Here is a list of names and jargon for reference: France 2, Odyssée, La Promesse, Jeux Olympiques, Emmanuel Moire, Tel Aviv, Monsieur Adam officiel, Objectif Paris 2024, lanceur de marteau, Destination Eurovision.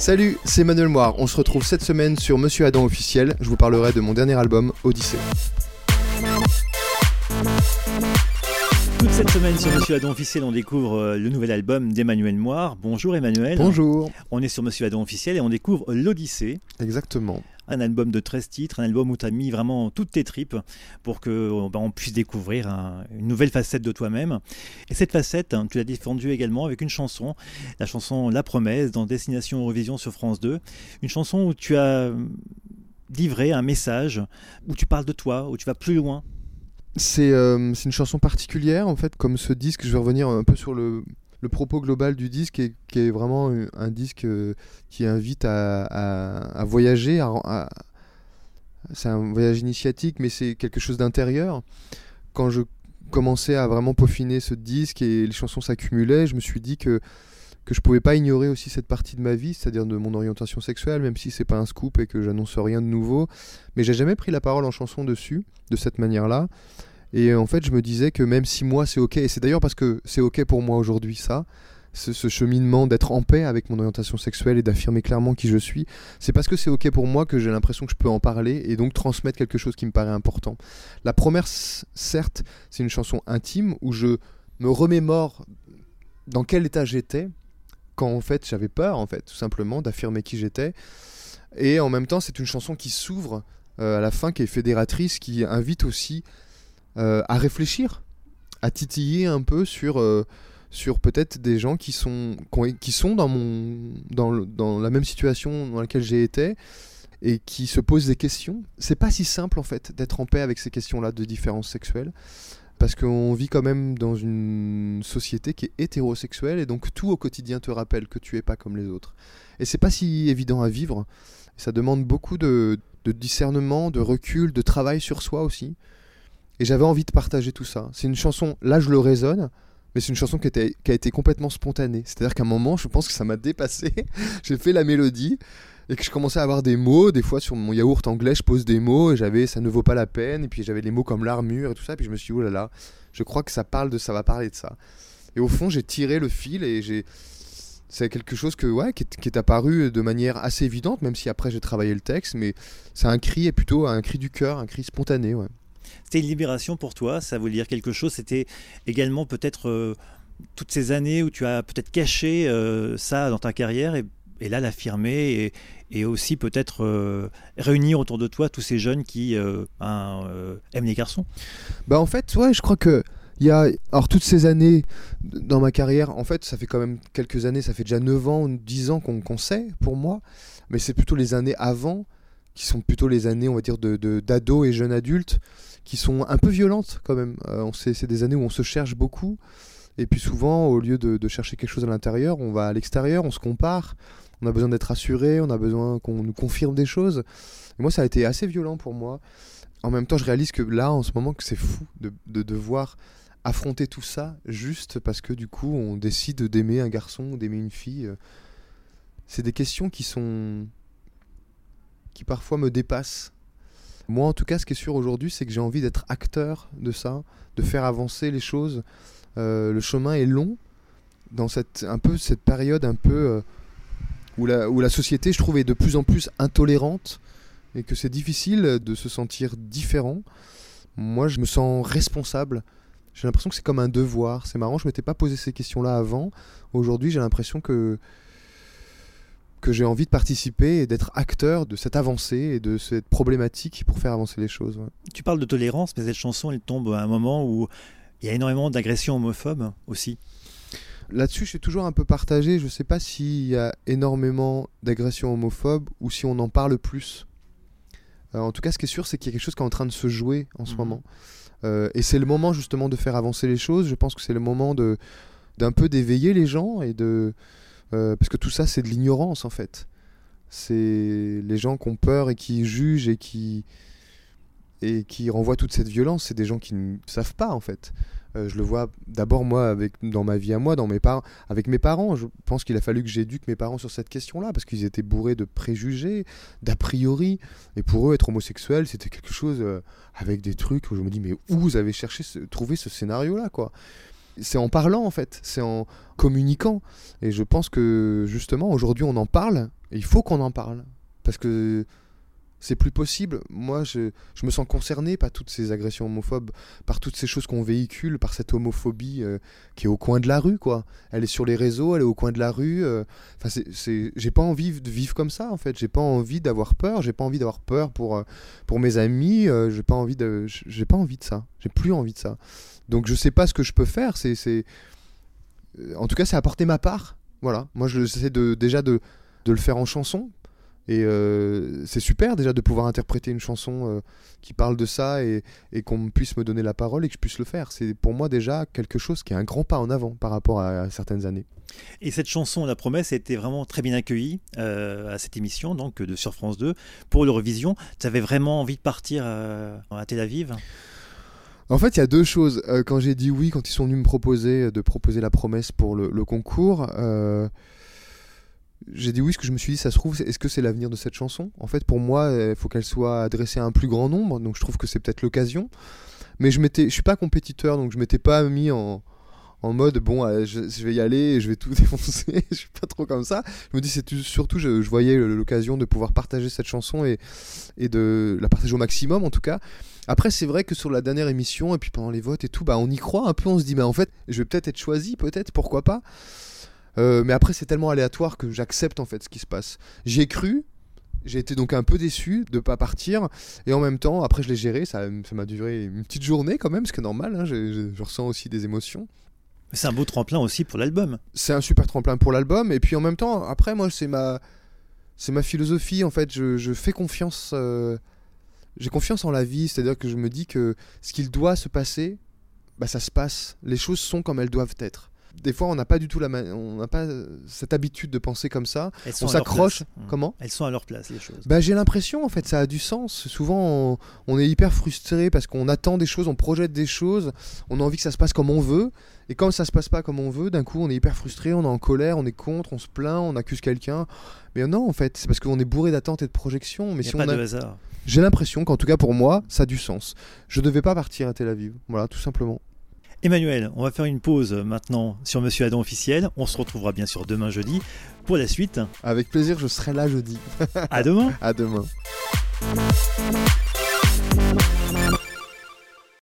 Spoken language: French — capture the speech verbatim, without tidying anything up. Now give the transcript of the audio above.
Salut, c'est Emmanuel Moire. On se retrouve cette semaine sur Monsieur Adam officiel. Je vous parlerai de mon dernier album, Odyssée. Toute cette semaine sur Monsieur Adam officiel, on découvre le nouvel album d'Emmanuel Moire. Bonjour Emmanuel. Bonjour. On est sur Monsieur Adam officiel et on découvre l'Odyssée. Exactement. Un album de treize titres, un album où tu as mis vraiment toutes tes tripes pour qu'on bah, on puisse découvrir un, une nouvelle facette de toi-même. Et cette facette, hein, tu l'as défendue également avec une chanson, la chanson La Promesse, dans Destination Eurovision sur France deux. Une chanson où tu as livré un message, où tu parles de toi, où tu vas plus loin. C'est, euh, c'est une chanson particulière, en fait, comme ce disque. Je vais revenir un peu sur le... le propos global du disque est, qui est vraiment un disque qui invite à, à, à voyager. À, à, c'est un voyage initiatique, mais c'est quelque chose d'intérieur. Quand je commençais à vraiment peaufiner ce disque et les chansons s'accumulaient, je me suis dit que, que je ne pouvais pas ignorer aussi cette partie de ma vie, c'est-à-dire de mon orientation sexuelle, même si ce n'est pas un scoop et que j'annonce rien de nouveau. Mais je n'ai jamais pris la parole en chanson dessus, de cette manière-là. Et en fait, je me disais que même si moi, c'est OK, et c'est d'ailleurs parce que c'est OK pour moi aujourd'hui, ça, ce, ce cheminement d'être en paix avec mon orientation sexuelle et d'affirmer clairement qui je suis, c'est parce que c'est OK pour moi que j'ai l'impression que je peux en parler et donc transmettre quelque chose qui me paraît important. La Promesse, certes, c'est une chanson intime où je me remémore dans quel état j'étais quand, en fait, j'avais peur, en fait, tout simplement, d'affirmer qui j'étais. Et en même temps, c'est une chanson qui s'ouvre euh, à la fin, qui est fédératrice, qui invite aussi... Euh, à réfléchir, à titiller un peu sur, euh, sur peut-être des gens qui sont, qui sont dans, mon, dans, le, dans la même situation dans laquelle j'ai été et qui se posent des questions. C'est pas si simple en fait d'être en paix avec ces questions-là de différence sexuelle, parce qu'on vit quand même dans une société qui est hétérosexuelle et donc tout au quotidien te rappelle que tu es pas comme les autres. Et c'est pas si évident à vivre. Ça demande beaucoup de, de discernement, de recul, de travail sur soi aussi. Et j'avais envie de partager tout ça. C'est une chanson, là je le raisonne, mais c'est une chanson qui, était, qui a été complètement spontanée. C'est-à-dire qu'à un moment, je pense que ça m'a dépassé. J'ai fait la mélodie et que je commençais à avoir des mots. Des fois, sur mon yaourt anglais, je pose des mots et j'avais « ça ne vaut pas la peine ». Et puis j'avais les mots comme « l'armure » et tout ça. Et puis je me suis dit « oh là là, je crois que ça parle de ça, va parler de ça ». Et au fond, j'ai tiré le fil et j'ai... c'est quelque chose que, ouais, qui, est, qui est apparu de manière assez évidente, même si après j'ai travaillé le texte. Mais c'est un cri, et plutôt un cri du cœur, un cri spontané, ouais. C'était une libération pour toi, ça voulait dire quelque chose. C'était également peut-être euh, toutes ces années où tu as peut-être caché euh, ça dans ta carrière et, et là l'affirmer et, et aussi peut-être euh, réunir autour de toi tous ces jeunes qui euh, hein, euh, aiment les garçons. Bah en fait, ouais, je crois que il y a, alors toutes ces années dans ma carrière, en fait, ça fait quand même quelques années, ça fait déjà neuf ans, dix ans qu'on, qu'on sait pour moi, mais c'est plutôt les années avant qui sont plutôt les années, on va dire, de, de, d'ados et jeunes adultes, qui sont un peu violentes quand même. Euh, on sait, c'est des années où on se cherche beaucoup, et puis souvent, au lieu de, de chercher quelque chose à l'intérieur, on va à l'extérieur, on se compare, on a besoin d'être rassuré, on a besoin qu'on nous confirme des choses. Et moi, ça a été assez violent pour moi. En même temps, je réalise que là, en ce moment, que c'est fou de, de devoir affronter tout ça, juste parce que du coup, on décide d'aimer un garçon, d'aimer une fille. C'est des questions qui sont... qui parfois me dépasse. Moi, en tout cas, ce qui est sûr aujourd'hui, c'est que j'ai envie d'être acteur de ça, de faire avancer les choses. Euh, le chemin est long dans cette, un peu, cette période un peu, euh, où, la, où la société, je trouve, est de plus en plus intolérante et que c'est difficile de se sentir différent. Moi, je me sens responsable. J'ai l'impression que c'est comme un devoir. C'est marrant, je ne m'étais pas posé ces questions-là avant. Aujourd'hui, j'ai l'impression que que j'ai envie de participer et d'être acteur de cette avancée et de cette problématique pour faire avancer les choses. Ouais. Tu parles de tolérance, mais cette chanson, elle tombe à un moment où il y a énormément d'agressions homophobes aussi. Là-dessus, je suis toujours un peu partagé. Je ne sais pas s'il y a énormément d'agressions homophobes ou si on en parle plus. Euh, en tout cas, ce qui est sûr, c'est qu'il y a quelque chose qui est en train de se jouer en ce mmh. moment. Euh, et c'est le moment justement de faire avancer les choses. Je pense que c'est le moment de, d'un peu d'éveiller les gens et de... Euh, parce que tout ça, c'est de l'ignorance, en fait. C'est les gens qui ont peur et qui jugent et qui, et qui renvoient toute cette violence. C'est des gens qui ne savent pas, en fait. Euh, je le vois d'abord, moi, avec... dans ma vie à moi, dans mes par... avec mes parents. Je pense qu'il a fallu que j'éduque mes parents sur cette question-là, parce qu'ils étaient bourrés de préjugés, d'a priori. Et pour eux, être homosexuel, c'était quelque chose euh, avec des trucs où je me dis, mais où vous avez cherché ce... trouvé ce scénario-là, quoi ? C'est en parlant en fait, c'est en communiquant. Et je pense que justement aujourd'hui on en parle Et il faut qu'on en parle, parce que c'est plus possible. Moi, je, je me sens concerné par toutes ces agressions homophobes, par toutes ces choses qu'on véhicule, par cette homophobie euh, qui est au coin de la rue, quoi. Elle est sur les réseaux, elle est au coin de la rue. Euh, enfin, c'est, c'est, j'ai pas envie de vivre comme ça, en fait. J'ai pas envie d'avoir peur. J'ai pas envie d'avoir peur pour pour mes amis. Euh, j'ai pas envie de, j'ai pas envie de ça. J'ai plus envie de ça. Donc, je sais pas ce que je peux faire. C'est, c'est, en tout cas, c'est apporter ma part. Voilà. Moi, j'essaie de déjà de de le faire en chanson. Et euh, c'est super déjà de pouvoir interpréter une chanson euh, qui parle de ça et, et qu'on puisse me donner la parole et que je puisse le faire. C'est pour moi déjà quelque chose qui est un grand pas en avant par rapport à, à certaines années. Et cette chanson, La Promesse, a été vraiment très bien accueillie euh, à cette émission donc, de, sur France deux pour l'Eurovision. Tu avais vraiment envie de partir euh, à Tel Aviv ? En fait, il y a deux choses. Euh, quand j'ai dit oui, quand ils sont venus me proposer de proposer La Promesse pour le, le concours... Euh, J'ai dit oui, ce que je me suis dit, ça se trouve, est-ce que c'est l'avenir de cette chanson ? En fait, pour moi, il faut qu'elle soit adressée à un plus grand nombre, donc je trouve que c'est peut-être l'occasion. Mais je ne suis pas compétiteur, donc je ne m'étais pas mis en, en mode, bon, je, je vais y aller, et je vais tout défoncer, je ne suis pas trop comme ça. Je me dis, c'est surtout, je, je voyais l'occasion de pouvoir partager cette chanson et, et de la partager au maximum, en tout cas. Après, c'est vrai que sur la dernière émission, et puis pendant les votes et tout, bah, on y croit un peu, on se dit, bah, en fait, je vais peut-être être choisi, peut-être, pourquoi pas ? Euh, mais après c'est tellement aléatoire que j'accepte en fait ce qui se passe. J'y ai cru, j'ai été donc un peu déçu de ne pas partir, et en même temps après je l'ai géré, ça, ça m'a duré une petite journée quand même, ce qui est normal, hein, je, je, je ressens aussi des émotions. C'est un beau tremplin aussi pour l'album. C'est un super tremplin pour l'album, et puis en même temps après moi c'est ma, c'est ma philosophie en fait, je, je fais confiance, euh, j'ai confiance en la vie, c'est-à-dire que je me dis que ce qu'il doit se passer, bah, ça se passe, les choses sont comme elles doivent être. Des fois, on n'a pas du tout la ma- on n'a pas cette habitude de penser comme ça. On s'accroche. Comment ? Elles sont à leur place, les choses. Bah, j'ai l'impression, en fait, ça a du sens. Souvent, on, on est hyper frustré parce qu'on attend des choses, on projette des choses, on a envie que ça se passe comme on veut. Et quand ça se passe pas comme on veut, d'un coup, on est hyper frustré, on est en colère, on est contre, on se plaint, on accuse quelqu'un. Mais non, en fait, c'est parce qu'on est bourré d'attentes et de projections. Mais y si a on pas a... de hasard. J'ai l'impression qu'en tout cas pour moi, ça a du sens. Je ne devais pas partir à Tel Aviv. Voilà, tout simplement. Emmanuel, on va faire une pause maintenant sur Monsieur Adam officiel. On se retrouvera bien sûr demain jeudi pour la suite. Avec plaisir, je serai là jeudi. À demain. À demain.